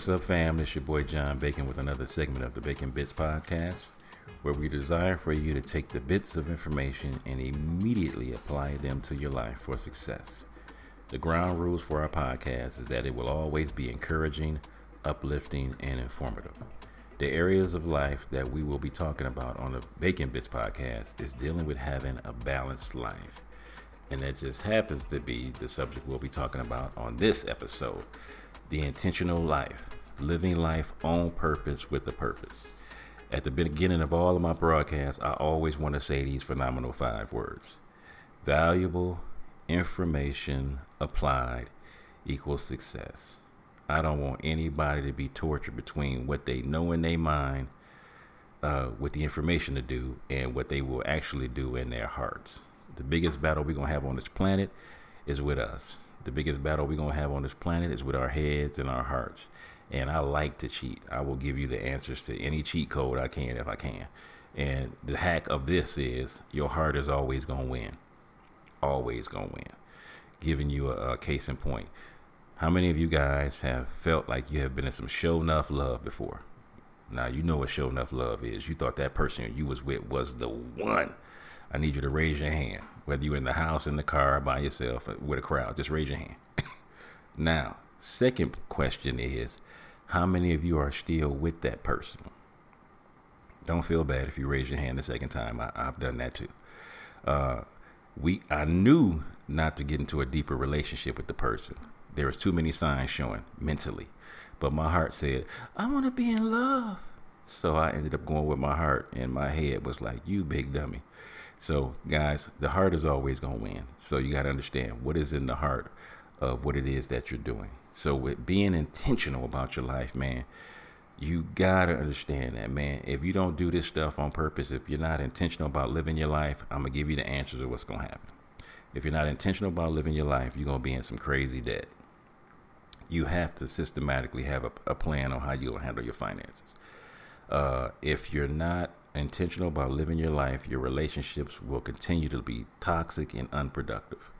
What's up, fam? It's your boy John Bacon with another segment of the Bacon Bits Podcast, where we desire for you to take the bits of information and immediately apply them to your life for success. The ground rules for our podcast is that it will always be encouraging, uplifting, and informative. The areas of life that we will be talking about on the Bacon Bits Podcast is dealing with having a balanced life. And that just happens to be the subject we'll be talking about on this episode. The intentional life, living life on purpose with a purpose. At the beginning of all of my broadcasts, I always want to say these phenomenal 5 words. Valuable information applied equals success. I don't want anybody to be tortured between what they know in their mind, with the information to do, and what they will actually do in their hearts. The biggest battle we're going to have on this planet is with us. The biggest battle we're going to have on this planet is with our heads and our hearts. And I like to cheat. I will give you the answers to any cheat code I can if I can. And the hack of this is your heart is always going to win. Always going to win. Giving you a case in point. How many of you guys have felt like you have been in some show enough love before? Now, you know what show enough love is. You thought that person you was with was the one. I need you to raise your hand, whether you're in the house, in the car, by yourself, with a crowd. Just raise your hand. Now, second question is, how many of you are still with that person? Don't feel bad if you raise your hand the second time. I've done that too. I knew not to get into a deeper relationship with the person. There was too many signs showing mentally. But my heart said, I want to be in love. So I ended up going with my heart, and my head was like, you big dummy. So, guys, the heart is always going to win. So you got to understand what is in the heart of what it is that you're doing. So with being intentional about your life, man, you got to understand that, man. If you don't do this stuff on purpose, if you're not intentional about living your life, I'm going to give you the answers of what's going to happen. If you're not intentional about living your life, you're going to be in some crazy debt. You have to systematically have a plan on how you're going to handle your finances. If you're not intentional about living your life, your relationships will continue to be toxic and unproductive.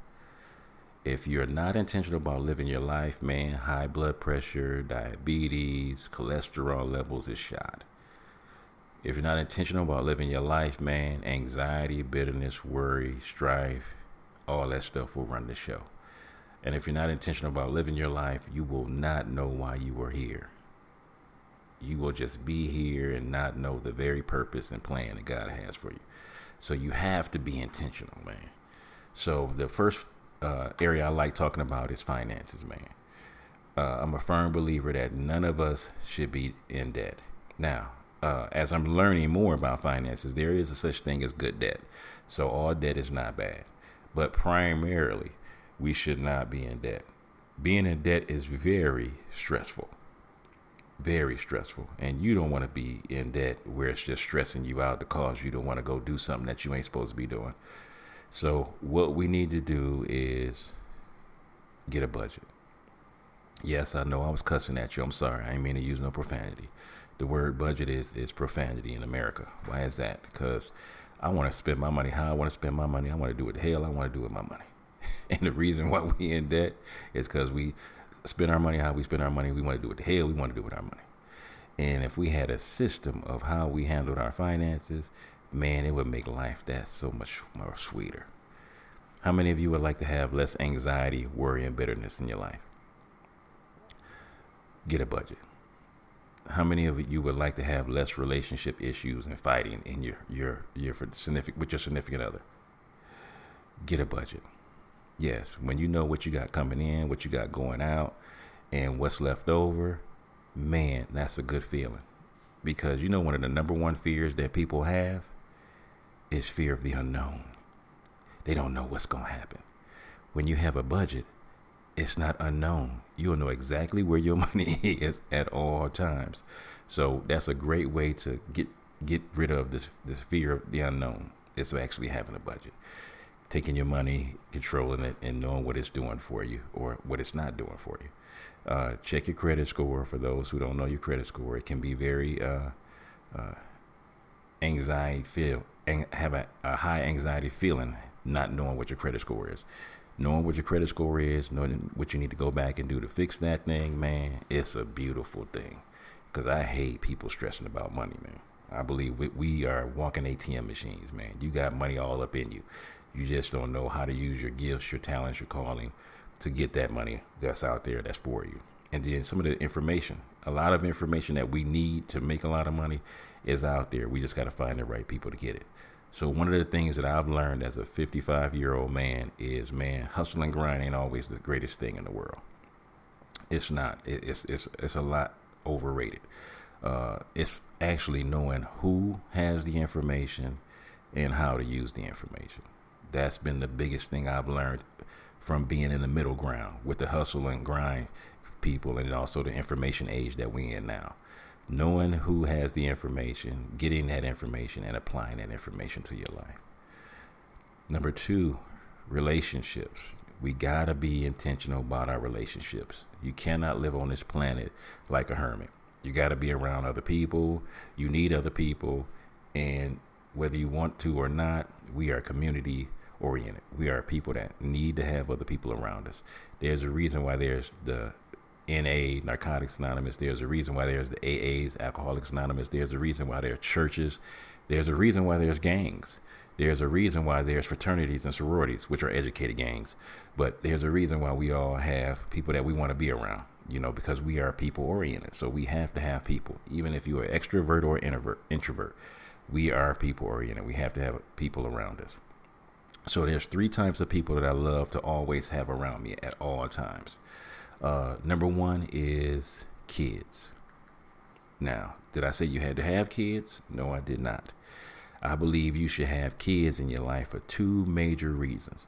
If you're not intentional about living your life, man, high blood pressure, diabetes, cholesterol levels is shot. If you're not intentional about living your life, man, anxiety, bitterness, worry, strife, all that stuff will run the show. And if you're not intentional about living your life, you will not know why you were here. You will just be here and not know the very purpose and plan that God has for you. So you have to be intentional, man. So the first area I like talking about is finances, man. I'm a firm believer that none of us should be in debt. Now, as I'm learning more about finances, there is a such thing as good debt. So all debt is not bad. But primarily, we should not be in debt. Being in debt is very stressful. Very stressful, and you don't want to be in debt where it's just stressing you out to cause you to want to go do something that you ain't supposed to be doing. So what we need to do is get a budget. Yes, I know I was cussing at you. I'm sorry. I ain't mean to use no profanity. The word budget is profanity in America. Why is that? Because I want to spend my money how I want to spend my money. I want to do what the hell I want to do with my money. And the reason why we in debt is because we spend our money how we spend our money. We want to do what the hell we want to do with our money. And if we had a system of how we handled our finances, man, it would make life that so much more sweeter. How many of you would like to have less anxiety, worry, and bitterness in your life? Get a budget. How many of you would like to have less relationship issues and fighting in with your significant other? Get a budget. Yes, when you know what you got coming in, what you got going out, and what's left over, man, that's a good feeling. Because you know one of the number one fears that people have is fear of the unknown. They don't know what's going to happen. When you have a budget, it's not unknown. You'll know exactly where your money is at all times. So that's a great way to get rid of this fear of the unknown. It's actually having a budget. Taking your money, controlling it, and knowing what it's doing for you or what it's not doing for you. Check your credit score. For those who don't know your credit score, it can be very anxiety feel and have a high anxiety feeling not knowing what your credit score is. knowing what your credit score is, knowing what you need to go back and do to fix that thing, man, it's a beautiful thing. Because I hate people stressing about money, man. I believe we are walking ATM machines, man. You got money all up in you. You just don't know how to use your gifts, your talents, your calling to get that money that's out there that's for you. And then some of the information, a lot of information that we need to make a lot of money is out there. We just got to find the right people to get it. So one of the things that I've learned as a 55-year-old man is, man, hustle and grind ain't always the greatest thing in the world. It's not. It's a lot overrated. It's actually knowing who has the information and how to use the information. That's been the biggest thing I've learned from being in the middle ground with the hustle and grind people, and also the information age that we're in now. Knowing who has the information, getting that information, and applying that information to your life. Number two, relationships. We gotta be intentional about our relationships. You cannot live on this planet like a hermit. You gotta be around other people. You need other people. And whether you want to or not, we are community oriented. We are people that need to have other people around us. There's a reason why there's the NA, Narcotics Anonymous. There's a reason why there's the AAs, Alcoholics Anonymous. There's a reason why there are churches. There's a reason why there's gangs. There's a reason why there's fraternities and sororities, which are educated gangs. But there's a reason why we all have people that we want to be around, you know, because we are people oriented. So we have to have people, even if you are extrovert or introvert, we are people oriented. We have to have people around us. So there's three types of people that I love to always have around me at all times. Number one is kids. Now, did I say you had to have kids? No, I did not. I believe you should have kids in your life for two major reasons.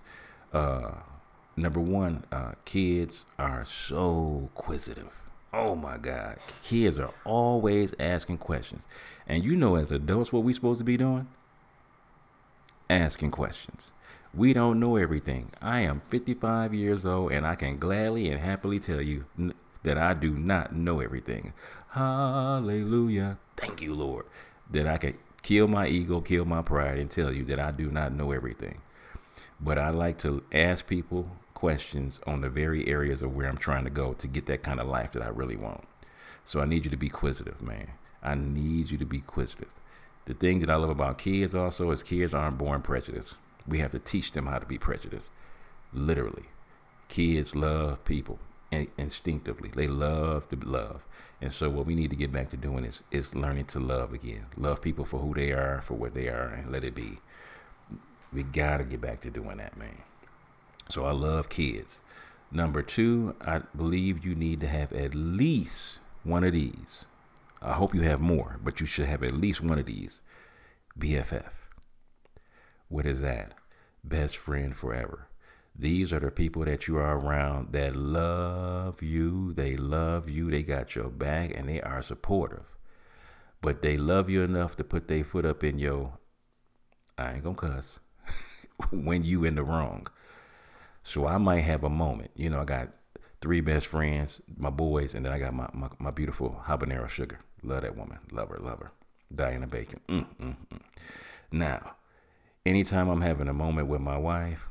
Number one, kids are so inquisitive. Oh my God. Kids are always asking questions. And you know, as adults, what we supposed to be doing? Asking questions. We don't know everything. I am 55 years old, and I can gladly and happily tell you that I do not know everything. Hallelujah. Thank you, Lord, that I can kill my ego, kill my pride, and tell you that I do not know everything. But I like to ask people questions on the very areas of where I'm trying to go to get that kind of life that I really want. So I need you to be inquisitive, man. I need you to be inquisitive. The thing that I love about kids also is kids aren't born prejudiced. We have to teach them how to be prejudiced. Literally. Kids love people instinctively. They love to love. And so what we need to get back to doing is learning to love again. Love people for who they are, for what they are, and let it be. We got to get back to doing that, man. So I love kids. Number two, I believe you need to have at least one of these. I hope you have more, but you should have at least one of these. BFF. What is that? Best friend forever. These are the people that you are around that love you. They love you. They got your back, and they are supportive. But they love you enough to put their foot up in your, I ain't gonna cuss, when you in the wrong. So I might have a moment. You know, I got three best friends, my boys, and then I got my beautiful habanero sugar. Love that woman. Love her. Diana Bacon. Now, anytime I'm having a moment with my wife,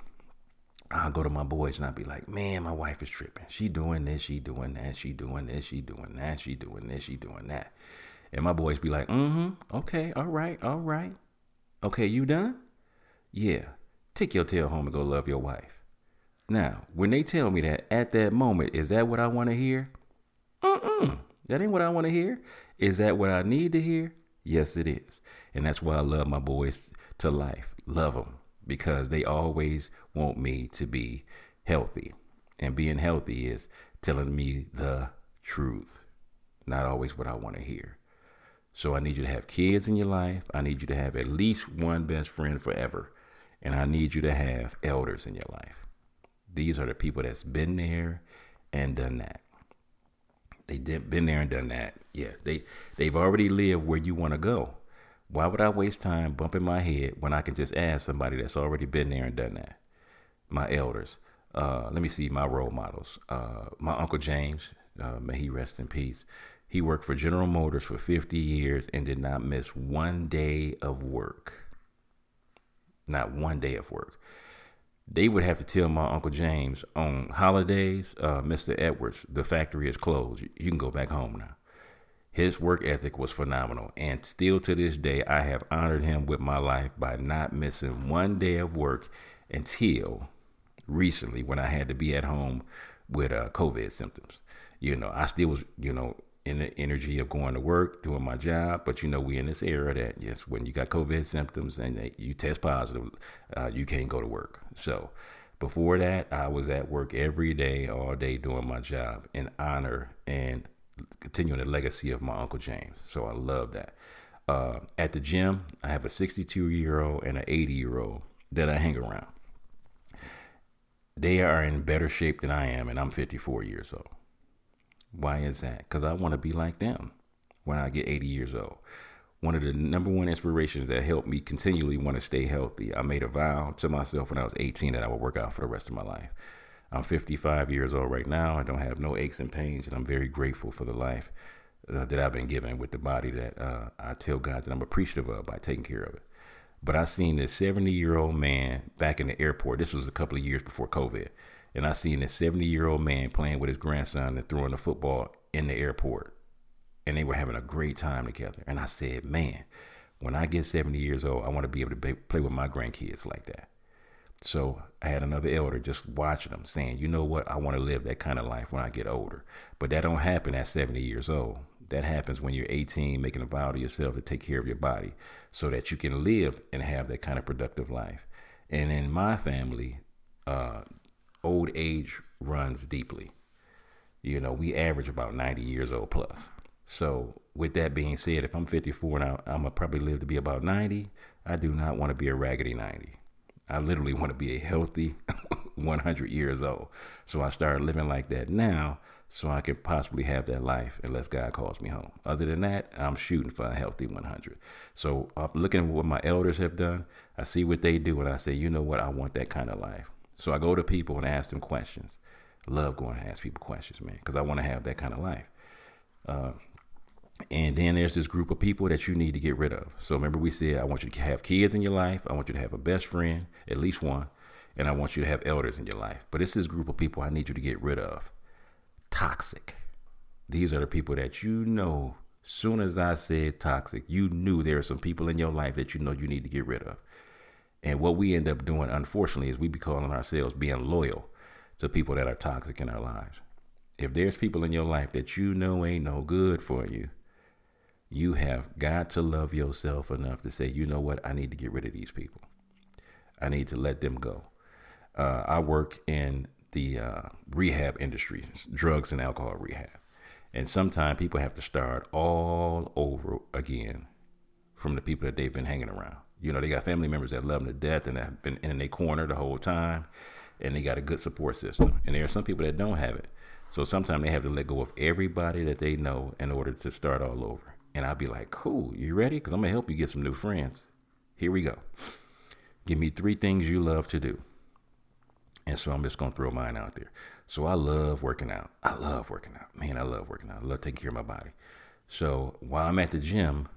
I'll go to my boys and I'll be like, man, my wife is tripping. She doing this, she doing that, she doing this, she doing that, she doing this, she doing that. And my boys be like, okay, all right. Okay, you done? Yeah. Take your tail home and go love your wife. Now, when they tell me that at that moment, is that what I want to hear? That ain't what I want to hear. Is that what I need to hear? Yes, it is. And that's why I love my boys to life. Love them because they always want me to be healthy. And being healthy is telling me the truth, not always what I want to hear. So I need you to have kids in your life. I need you to have at least one best friend forever. And I need you to have elders in your life. These are the people that's been there and done that. They've been there and done that. Yeah, they've already lived where you want to go. Why would I waste time bumping my head when I can just ask somebody that's already been there and done that? My elders. Let me see my role models. My Uncle James, may he rest in peace. He worked for General Motors for 50 years and did not miss one day of work. Not one day of work. they would have to tell my Uncle James on holidays, Mr. Edwards, the factory is closed. You can go back home now. His work ethic was phenomenal. And still to this day, I have honored him with my life by not missing one day of work until recently when I had to be at home with COVID symptoms. You know, I still was, you know, in the energy of going to work, doing my job. But, you know, we in this era that, yes, when you got COVID symptoms and you test positive, you can't go to work. So before that, I was at work every day, all day doing my job in honor and continuing the legacy of my Uncle James. So I love that. At the gym, I have a 62-year-old and an 80-year-old that I hang around. They are in better shape than I am, and I'm 54 years old. Why is that? Because I want to be like them when I get 80 years old. One of the number one inspirations that helped me continually want to stay healthy. I made a vow to myself when I was 18 that I would work out for the rest of my life. I'm 55 years old right now. I don't have no aches and pains, and I'm very grateful for the life that I've been given with the body that I tell God that I'm appreciative of by taking care of it. But I seen this 70-year-old man back in the airport. This was a couple of years before COVID. And I seen this 70-year-old man playing with his grandson and throwing the football in the airport. And they were having a great time together. And I said, man, when I get 70 years old, I want to be able to play with my grandkids like that. So I had another elder just watching them saying, you know what? I want to live that kind of life when I get older. But that don't happen at 70 years old. That happens when you're 18, making a vow to yourself to take care of your body so that you can live and have that kind of productive life. And in my family, old age runs deeply. You know, we average about 90 years old plus. So with that being said, if I'm 54 and I'm gonna probably live to be about 90, I do not want to be a raggedy 90. I literally want to be a healthy 100 years old. So I started living like that now so I can possibly have that life unless God calls me home. Other than that, I'm shooting for a healthy 100. So I'm looking at what my elders have done. I see what they do and I say, you know what? I want that kind of life. So I go to people and ask them questions. I love going to ask people questions, man, because I want to have that kind of life. And then there's this group of people that you need to get rid of. So remember we said, I want you to have kids in your life. I want you to have a best friend, at least one. And I want you to have elders in your life. But it's this group of people I need you to get rid of. Toxic. These are the people that you know, soon as I said toxic, you knew there are some people in your life that you know you need to get rid of. And what we end up doing, unfortunately, is we be calling ourselves being loyal to people that are toxic in our lives. If there's people in your life that you know ain't no good for you, you have got to love yourself enough to say, you know what? I need to get rid of these people. I need to let them go. I work in the rehab industry, drugs and alcohol rehab. And sometimes people have to start all over again from the people that they've been hanging around. You know, they got family members that love them to death and have been in their corner the whole time. And they got a good support system. And there are some people that don't have it. So sometimes they have to let go of everybody that they know in order to start all over. And I'll be like, cool, you ready? Because I'm going to help you get some new friends. Here we go. Give me three things you love to do. And so I'm just going to throw mine out there. So I love working out. I love working out. Man, I love working out. I love taking care of my body. So while I'm at the gym,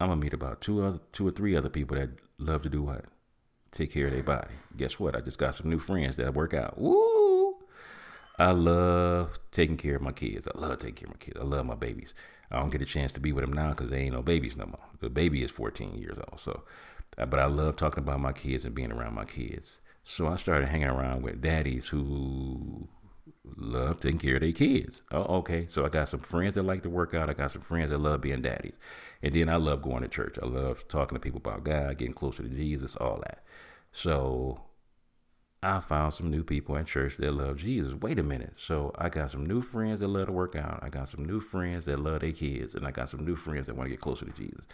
I'm going to meet about two or three other people that love to do what? Take care of their body. Guess what? I just got some new friends that work out. Woo! I love taking care of my kids. I love taking care of my kids. I love my babies. I don't get a chance to be with them now because they ain't no babies no more. The baby is 14 years old. So, but I love talking about my kids and being around my kids. So I started hanging around with daddies who love taking care of their kids. Oh, okay. So I got some friends that like to work out. I got some friends that love being daddies. And then I love going to church. I love talking to people about God, getting closer to Jesus, all that. So I found some new people in church that love Jesus. Wait a minute. So I got some new friends that love to work out. I got some new friends that love their kids. And I got some new friends that want to get closer to Jesus.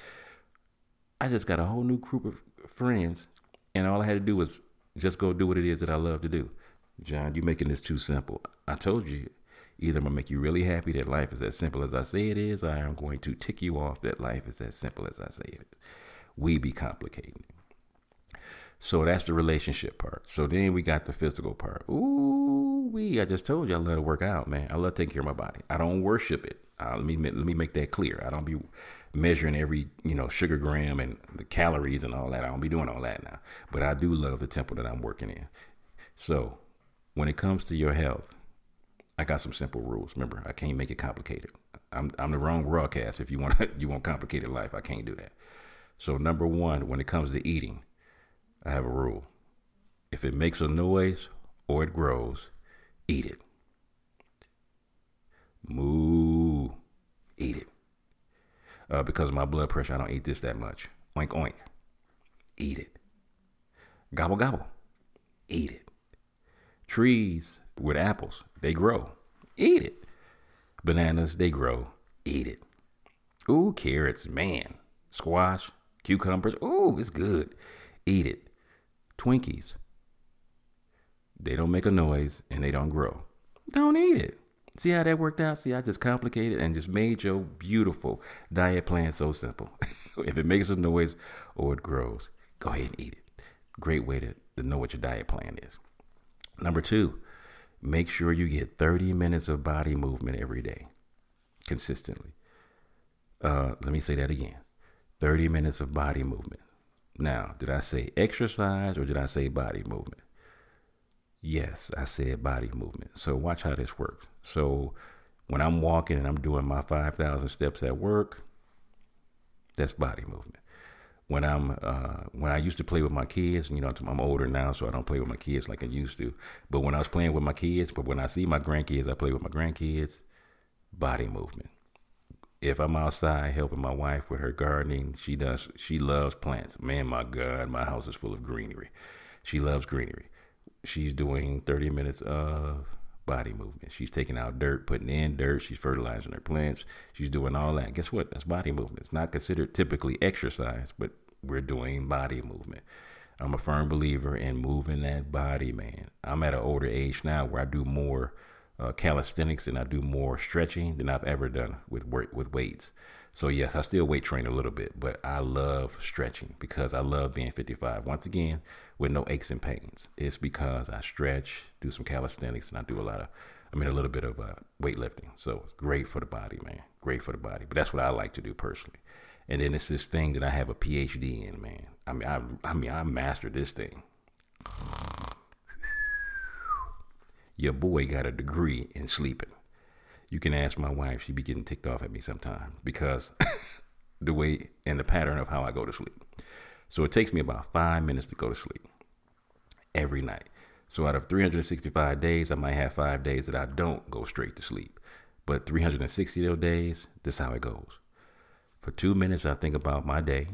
I just got a whole new group of friends. And all I had to do was just go do what it is that I love to do. John, you're making this too simple. I told you, either I'm going to make you really happy that life is as simple as I say it is, or I'm going to tick you off that life is as simple as I say it is. We be complicating it. So that's the relationship part. So then we got the physical part. I just told you I love to work out, man. I love taking care of my body. I don't worship it. Let me make that clear. I don't be measuring every, sugar gram and the calories and all that. I don't be doing all that now. But I do love the temple that I'm working in. So when it comes to your health, I got some simple rules. Remember, I can't make it complicated. I'm the wrong broadcast. If you want complicated life, I can't do that. So number one, when it comes to eating, I have a rule. If it makes a noise or it grows, eat it. Moo. Eat it. Because of my blood pressure, I don't eat this that much. Oink, oink. Eat it. Gobble, gobble. Eat it. Trees with apples, they grow. Eat it. Bananas, they grow. Eat it. Ooh, carrots, man. Squash, cucumbers. Ooh, it's good. Eat it. Twinkies. They don't make a noise and they don't grow. Don't eat it. See how that worked out? See, I just complicated and just made your beautiful diet plan so simple. If it makes a noise or it grows, go ahead and eat it. Great way to know what your diet plan is. Number two, make sure you get 30 minutes of body movement every day consistently. Let me say that again. 30 minutes of body movement. Now, did I say exercise or did I say body movement? Yes, I said body movement. So watch how this works. So when I'm walking and I'm doing my 5,000 steps at work, that's body movement. When I used to play with my kids, I'm older now, so I don't play with my kids like I used to. But when I was playing with my kids, but when I see my grandkids, I play with my grandkids. Body movement. If I'm outside helping my wife with her gardening, she loves plants. Man, my God, my house is full of greenery. She loves greenery. She's doing 30 minutes of body movement. She's taking out dirt, putting in dirt. She's fertilizing her plants. She's doing all that. Guess what? That's body movement. It's not considered typically exercise, but we're doing body movement. I'm a firm believer in moving that body, man. I'm at an older age now where I do more calisthenics and I do more stretching than I've ever done with weights. So yes, I still weight train a little bit, but I love stretching because I love being 55. Once again, with no aches and pains. It's because I stretch, do some calisthenics, and I do a little bit of weightlifting. So it's great for the body, man. Great for the body. But that's what I like to do personally. And then it's this thing that I have a PhD in, man. I mastered this thing. Your boy got a degree in sleeping. You can ask my wife. She be getting ticked off at me sometimes because the way and the pattern of how I go to sleep. So it takes me about 5 minutes to go to sleep every night. So out of 365 days, I might have 5 days that I don't go straight to sleep. But 360 days, this is how it goes. For 2 minutes, I think about my day.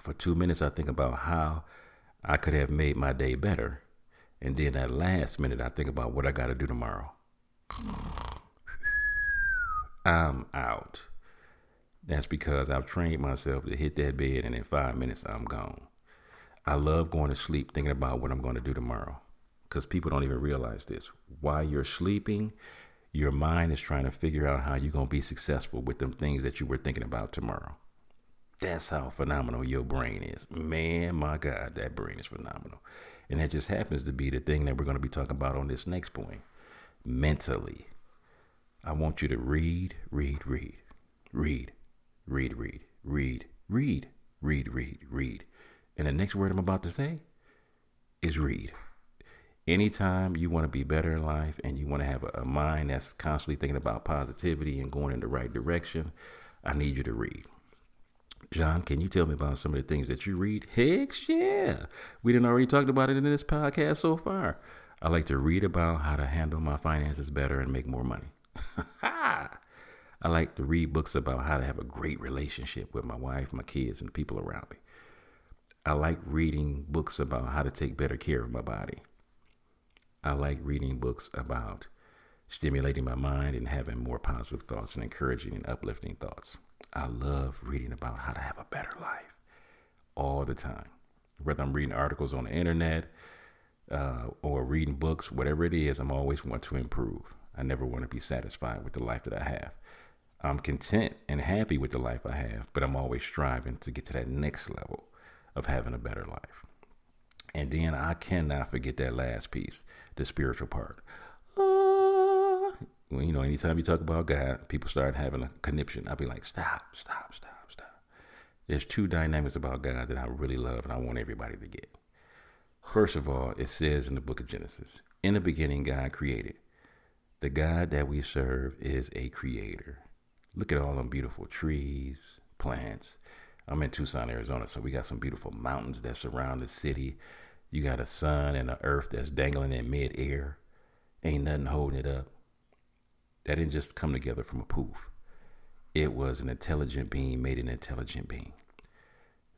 For 2 minutes, I think about how I could have made my day better. And then that last minute, I think about what I got to do tomorrow. I'm out. That's because I've trained myself to hit that bed and in 5 minutes I'm gone. I love going to sleep thinking about what I'm going to do tomorrow because people don't even realize this. While you're sleeping, your mind is trying to figure out how you're going to be successful with them things that you were thinking about tomorrow. That's how phenomenal your brain is. Man, my God, that brain is phenomenal. And that just happens to be the thing that we're going to be talking about on this next point. Mentally, I want you to read. And the next word I'm about to say is read. Anytime you want to be better in life and you want to have a mind that's constantly thinking about positivity and going in the right direction, I need you to read. John, can you tell me about some of the things that you read? Heck yeah. We done already talked about it in this podcast so far. I like to read about how to handle my finances better and make more money. I like to read books about how to have a great relationship with my wife, my kids, and the people around me. I like reading books about how to take better care of my body. I like reading books about stimulating my mind and having more positive thoughts and encouraging and uplifting thoughts. I love reading about how to have a better life all the time. Whether I'm reading articles on the internet, or reading books, whatever it is, I'm always want to improve. I never want to be satisfied with the life that I have. I'm content and happy with the life I have, but I'm always striving to get to that next level of having a better life. And then I cannot forget that last piece, the spiritual part. Anytime you talk about God, people start having a conniption. I'll be like, stop. There's two dynamics about God that I really love and I want everybody to get. First of all, it says in the book of Genesis, in the beginning, God created. The God that we serve is a creator. Look at all them beautiful trees, plants. I'm in Tucson, Arizona, so we got some beautiful mountains that surround the city. You got a sun and an earth that's dangling in midair. Ain't nothing holding it up. That didn't just come together from a poof. It was an intelligent being made an intelligent being.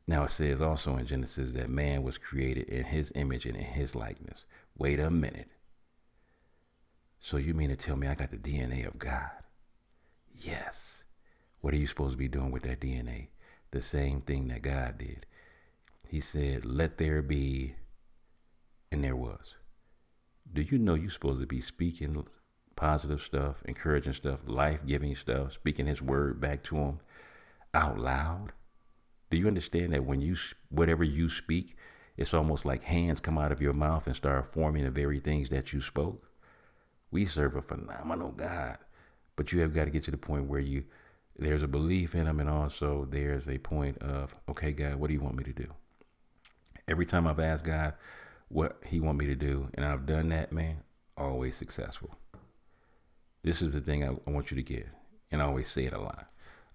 Now it says also in Genesis that man was created in his image and in his likeness. Wait a minute. So you mean to tell me I got the DNA of God? Yes. What are you supposed to be doing with that DNA? The same thing that God did. He said, let there be, and there was. Do you know you're supposed to be speaking positive stuff, encouraging stuff, life-giving stuff, speaking his word back to him out loud? Do you understand that when you, whatever you speak, it's almost like hands come out of your mouth and start forming the very things that you spoke? We serve a phenomenal God, but you have got to get to the point where you, there's a belief in him, and also there's a point of, okay, God, what do you want me to do? Every time I've asked God what he want me to do, and I've done that, man, always successful. This is the thing I want you to get, and I always say it a lot.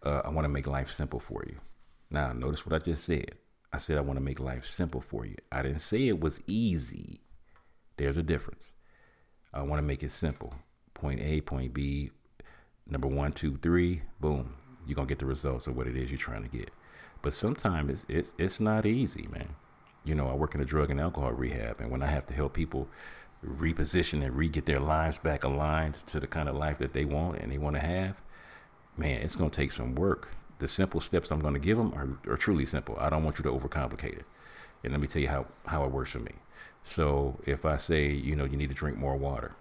I want to make life simple for you. Now, notice what I just said. I said I want to make life simple for you. I didn't say it was easy. There's a difference. I want to make it simple. Point A, point B, number 1, 2, 3, boom. You're going to get the results of what it is you're trying to get. But sometimes it's not easy, man. You know, I work in a drug and alcohol rehab, and when I have to help people reposition and re-get their lives back aligned to the kind of life that they want and they want to have, man, it's going to take some work. The simple steps I'm going to give them are truly simple. I don't want you to overcomplicate it. And let me tell you how it works for me. So if I say, you know, you need to drink more water.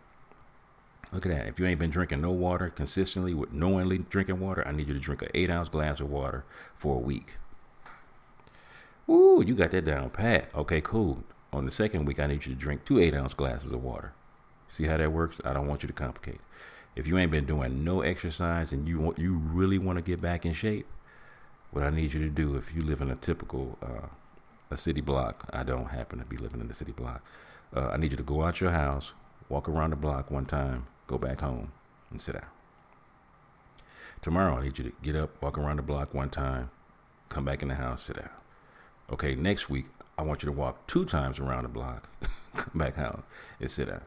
Look at that. If you ain't been drinking no water consistently with knowingly drinking water, I need you to drink an 8-ounce glass of water for a week. Ooh, you got that down pat. Okay, cool. On the second week, I need you to drink 2 8-ounce glasses of water. See how that works? I don't want you to complicate. If you ain't been doing no exercise and you really want to get back in shape, what I need you to do, if you live in a typical a city block, I don't happen to be living in the city block, I need you to go out your house, walk around the block one time, go back home, and sit down. Tomorrow, I need you to get up, walk around the block one time, come back in the house, sit down. Okay, next week, I want you to walk 2 times around the block, come back out and sit down.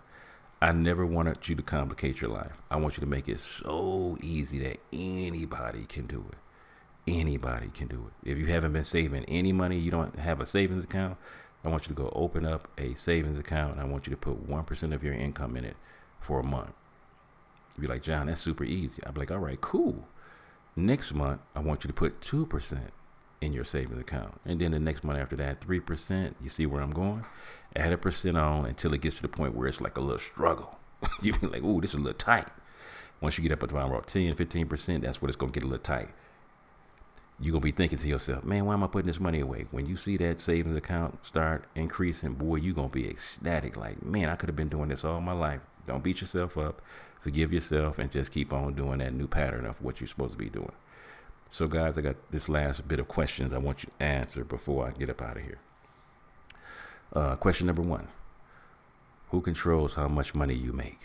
I never wanted you to complicate your life. I want you to make it so easy that anybody can do it. Anybody can do it. If you haven't been saving any money, you don't have a savings account, I want you to go open up a savings account, and I want you to put 1% of your income in it for a month. You'd be like, John, that's super easy. I'd be like, all right, cool. Next month, I want you to put 2%. In your savings account, and then the next month after that, 3%. You see where I'm going? Add a percent on until it gets to the point where it's like a little struggle. You be like, ooh, this is a little tight. Once you get up at around 10-15%, that's what it's gonna get a little tight. You're gonna be thinking to yourself, man, why am I putting this money away? When you see that savings account start increasing, boy, you're gonna be ecstatic. Like, man, I could have been doing this all my life. Don't beat yourself up. Forgive yourself and just keep on doing that new pattern of what you're supposed to be doing. So, guys, I got this last bit of questions I want you to answer before I get up out of here. Question number 1. Who controls how much money you make?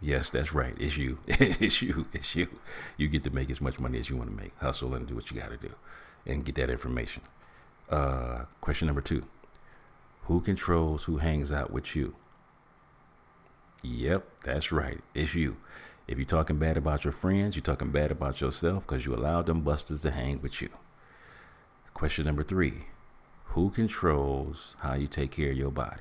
Yes, that's right. It's you. It's you. You get to make as much money as you want to make. Hustle and do what you got to do and get that information. Question number 2. Who controls who hangs out with you? Yep, that's right. It's you. If you're talking bad about your friends, you're talking bad about yourself because you allowed them busters to hang with you. Question number 3, who controls how you take care of your body?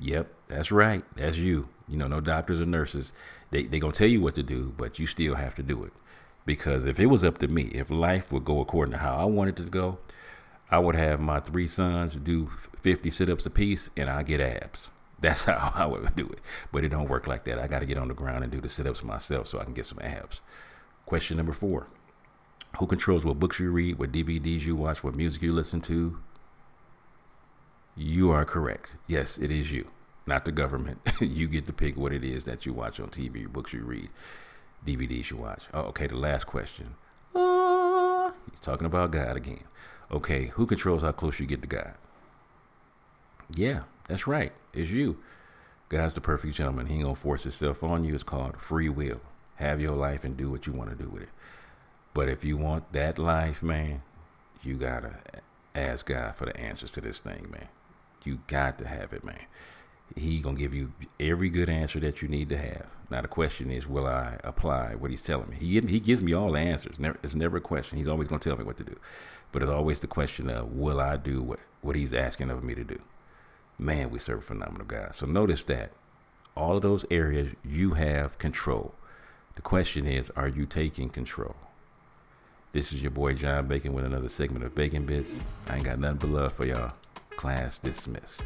Yep, that's right. That's you. You know, no doctors or nurses. They're going to tell you what to do, but you still have to do it. Because if it was up to me, if life would go according to how I wanted it to go, I would have my 3 sons do 50 sit-ups apiece and I get abs. That's how I would do it. But it don't work like that. I got to get on the ground and do the sit-ups myself so I can get some abs. Question number 4. Who controls what books you read, what DVDs you watch, what music you listen to? You are correct. Yes, it is you, not the government. You get to pick what it is that you watch on TV, books you read, DVDs you watch. Oh, okay, the last question. He's talking about God again. Okay, who controls how close you get to God? Yeah, that's right. It's you. God's the perfect gentleman. He ain't gonna force himself on you. It's called free will. Have your life and do what you want to do with it. But if you want that life, man, you gotta ask God for the answers to this thing, man. You got to have it, man. He gonna give you every good answer that you need to have. Now the question is, will I apply what he's telling me? He gives me all the answers. It's never a question. He's always gonna tell me what to do. But it's always the question of, will I do what he's asking of me to do? Man, we serve a phenomenal God. So notice that all of those areas you have control. The question is, are you taking control? This is your boy John Bacon with another segment of Bacon Bits. I ain't got nothing but love for y'all. Class dismissed.